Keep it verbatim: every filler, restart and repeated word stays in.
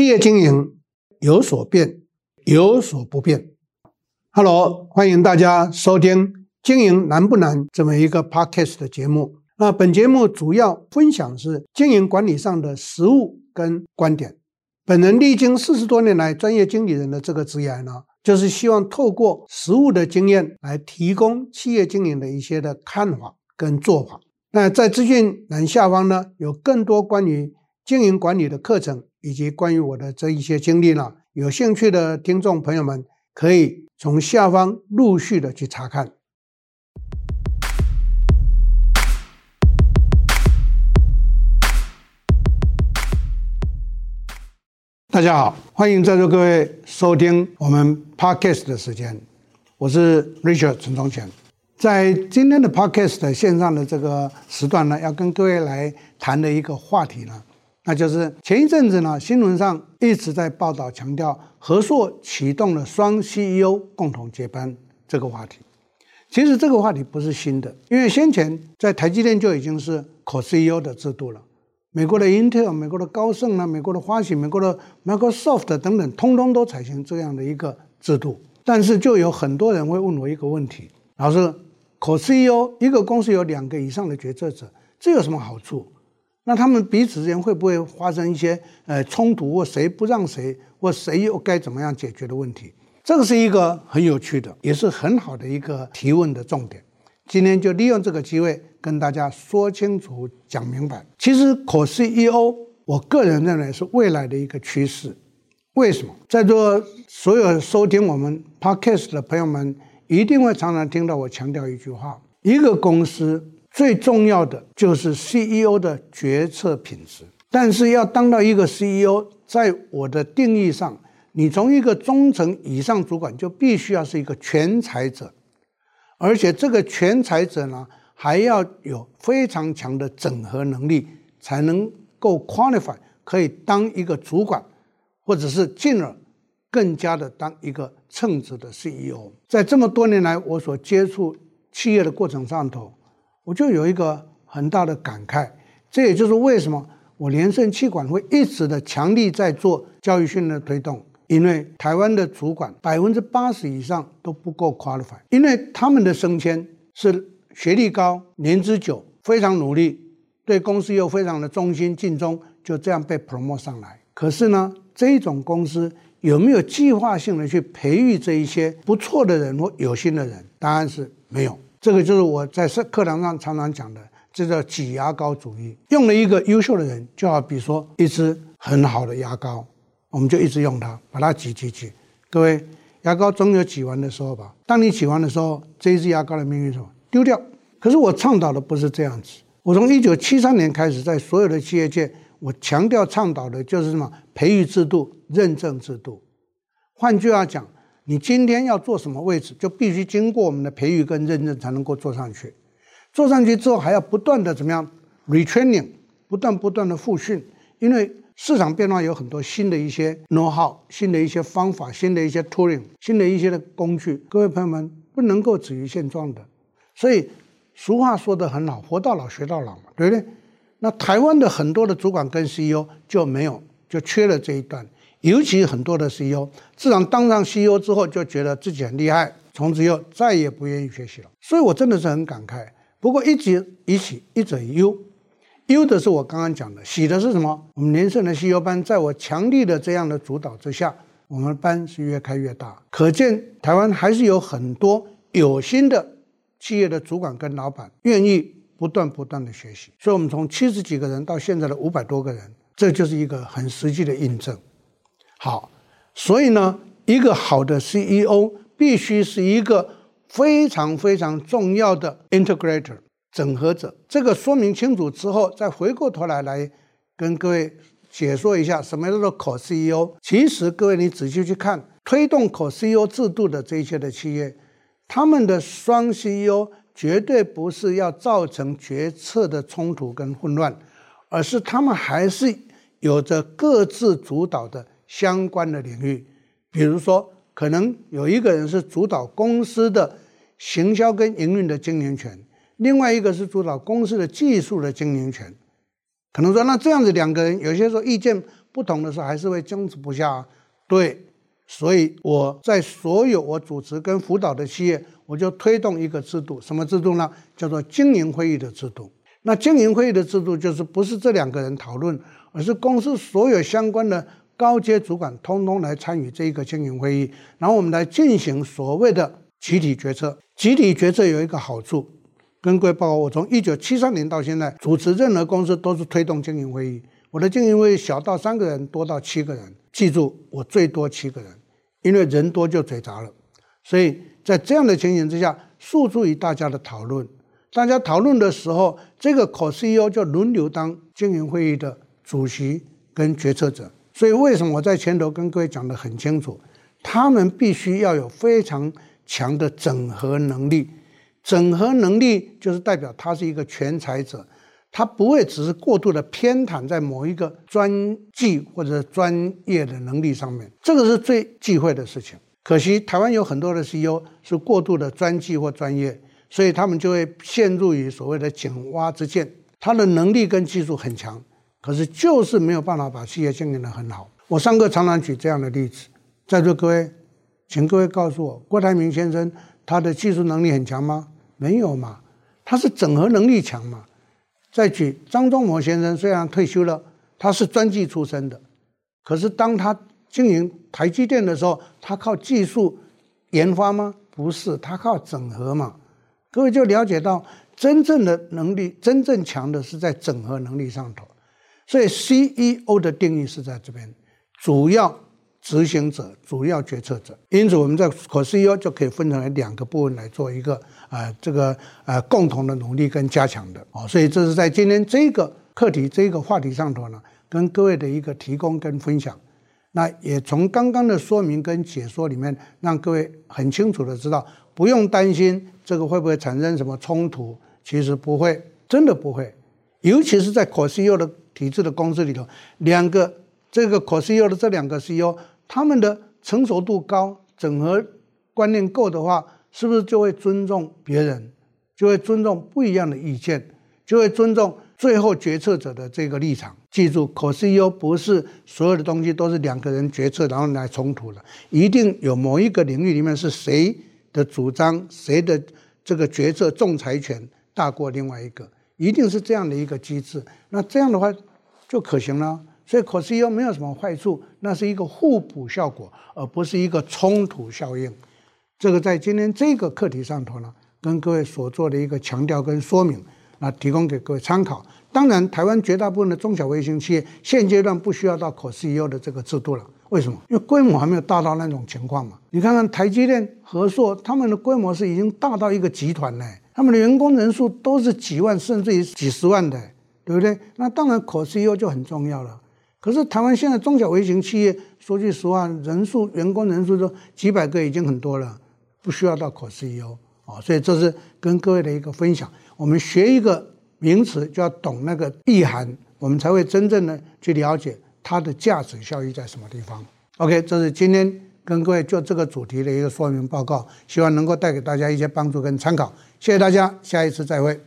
企业经营有所变，有所不变。Hello， 欢迎大家收听《经营难不难》这么一个 podcast 的节目。那本节目主要分享是经营管理上的实务跟观点。本人历经四十多年来专业经理人的这个职涯呢，就是希望透过实务的经验来提供企业经营的一些的看法跟做法。那在资讯栏下方呢，有更多关于经营管理的课程，以及关于我的这一些经历呢，有兴趣的听众朋友们可以从下方陆续的去查看。大家好，欢迎在座各位收听我们 podcast 的时间，我是 Richard 陈宗全。在今天的 podcast 线上的这个时段呢，要跟各位来谈的一个话题呢，那就是前一阵子呢，新闻上一直在报道强调和硕启动了双 C E O 共同接班这个话题。其实这个话题不是新的，因为先前在台积电就已经是 co C E O 的制度了。美国的 Intel、美国的高盛、啊、美国的花旗、美国的 Microsoft 等等，通通都采行这样的一个制度。但是就有很多人会问我一个问题，老师 ，co C E O 一个公司有两个以上的决策者，这有什么好处？那他们彼此之间会不会发生一些呃冲突，或谁不让谁，或谁又该怎么样解决的问题？这个是一个很有趣的，也是很好的一个提问的重点。今天就利用这个机会跟大家说清楚讲明白。其实 co C E O 我个人认为是未来的一个趋势。为什么？在座所有收听我们 podcast 的朋友们一定会常常听到我强调一句话，一个公司最重要的就是 C E O 的决策品质。但是要当到一个 C E O， 在我的定义上，你从一个中层以上主管就必须要是一个全才者，而且这个全才者呢，还要有非常强的整合能力，才能够 qualify 可以当一个主管，或者是进而更加的当一个称职的 C E O。 在这么多年来我所接触企业的过程上头，我就有一个很大的感慨，这也就是为什么我联盛企管会一直的强力在做教育训练的推动。因为台湾的主管 百分之八十 以上都不够 qualify， 因为他们的升迁是学历高、年资久、非常努力，对公司又非常的忠心尽忠，就这样被 promote 上来。可是呢，这种公司有没有计划性的去培育这一些不错的人或有心的人？答案是没有。这个就是我在课堂上常常讲的，这叫挤牙膏主义。用了一个优秀的人，就好比说一支很好的牙膏，我们就一直用它，把它挤挤挤。各位，牙膏总有挤完的时候吧？当你挤完的时候，这一支牙膏的命运是什么？丢掉。可是我倡导的不是这样子。我从一九七三年开始，在所有的企业界，我强调倡导的就是什么？培育制度、认证制度。换句话讲，你今天要做什么位置，就必须经过我们的培育跟认证才能够做上去。做上去之后，还要不断的怎么样 retraining， 不断不断的复训，因为市场变化有很多新的一些 know how， 新的一些方法，新的一些 tooling， 新的一些的工具。各位朋友们，不能够止于现状的。所以俗话说得很好，活到老学到老嘛，对不对？那台湾的很多的主管跟 C E O 就没有，就缺了这一段。尤其很多的 C E O， 自从当上 C E O 之后，就觉得自己很厉害，从此又再也不愿意学习了。所以我真的是很感慨。不过一直一起一者一忧，忧的是我刚刚讲的，喜的是什么？我们联盛的 C E O 班，在我强力的这样的主导之下，我们班是越开越大。可见台湾还是有很多有心的企业的主管跟老板愿意不断不断的学习。所以我们从七十几个人到现在的五百多个人，这就是一个很实际的印证。好，所以呢，一个好的 C E O 必须是一个非常非常重要的 integrator，整合者。这个说明清楚之后，再回过头来来跟各位解说一下什么叫做 co C E O。 其实各位你仔细去看推动 co C E O 制度的这些的企业，他们的双 C E O 绝对不是要造成决策的冲突跟混乱，而是他们还是有着各自主导的相关的领域。比如说可能有一个人是主导公司的行销跟营运的经营权，另外一个是主导公司的技术的经营权。可能说那这样子两个人有些时候意见不同的是还是会争执不下。对，所以我在所有我主持跟辅导的企业，我就推动一个制度，什么制度呢？叫做经营会议的制度。那经营会议的制度就是不是这两个人讨论，而是公司所有相关的高阶主管通通来参与这一个经营会议，然后我们来进行所谓的集体决策。集体决策有一个好处，跟各位报告，我从一九七三年到现在主持任何公司都是推动经营会议。我的经营会议小到三个人，多到七个人，记住我最多七个人，因为人多就嘴杂了。所以在这样的情形之下，诉诸于大家的讨论，大家讨论的时候，这个 co-C E O 就轮流当经营会议的主席跟决策者。所以为什么我在前头跟各位讲得很清楚，他们必须要有非常强的整合能力。整合能力就是代表他是一个全才者，他不会只是过度的偏袒在某一个专技或者专业的能力上面，这个是最忌讳的事情。可惜台湾有很多的 C E O 是过度的专技或专业，所以他们就会陷入于所谓的井蛙之见。他的能力跟技术很强，可是就是没有办法把企业经营得很好。我上课常常举这样的例子，在座各位，请各位告诉我，郭台铭先生他的技术能力很强吗？没有嘛，他是整合能力强嘛。再举张忠谋先生，虽然退休了，他是专技出身的，可是当他经营台积电的时候，他靠技术研发吗？不是，他靠整合嘛。各位就了解到，真正的能力，真正强的是在整合能力上头。所以 C E O 的定义是在这边，主要执行者，主要决策者。因此我们在 co-C E O 就可以分成两个部分来做一个、呃、这个呃共同的努力跟加强的、哦、所以这是在今天这个课题这个话题上头呢，跟各位的一个提供跟分享。那也从刚刚的说明跟解说里面，让各位很清楚的知道，不用担心这个会不会产生什么冲突，其实不会，真的不会。尤其是在 co-C E O 的体制的公司里头，两个这个 co-C E O 的这两个 C E O， 他们的成熟度高，整合观念够的话，是不是就会尊重别人，就会尊重不一样的意见，就会尊重最后决策者的这个立场。记住， co-C E O 不是所有的东西都是两个人决策然后来冲突了，一定有某一个领域里面是谁的主张，谁的这个决策仲裁权大过另外一个，一定是这样的一个机制。那这样的话就可行了。所以 co-C E O 没有什么坏处，那是一个互补效果，而不是一个冲突效应。这个在今天这个课题上头呢，跟各位所做的一个强调跟说明，那提供给各位参考。当然台湾绝大部分的中小微型企业现阶段不需要到 co-C E O 的这个制度了，为什么？因为规模还没有大到那种情况嘛。你看看台积电、和硕，他们的规模是已经大到一个集团了，他们的员工人数都是几万甚至于几十万的，对不对？那当然 co-C E O 就很重要了。可是台湾现在中小微型企业，说句实话，人数员工人数都几百个已经很多了，不需要到 co-C E O、哦、所以这是跟各位的一个分享。我们学一个名词就要懂那个意涵，我们才会真正的去了解它的价值效益在什么地方。 OK， 这是今天跟各位就这个主题的一个说明报告，希望能够带给大家一些帮助跟参考。谢谢大家，下一次再会。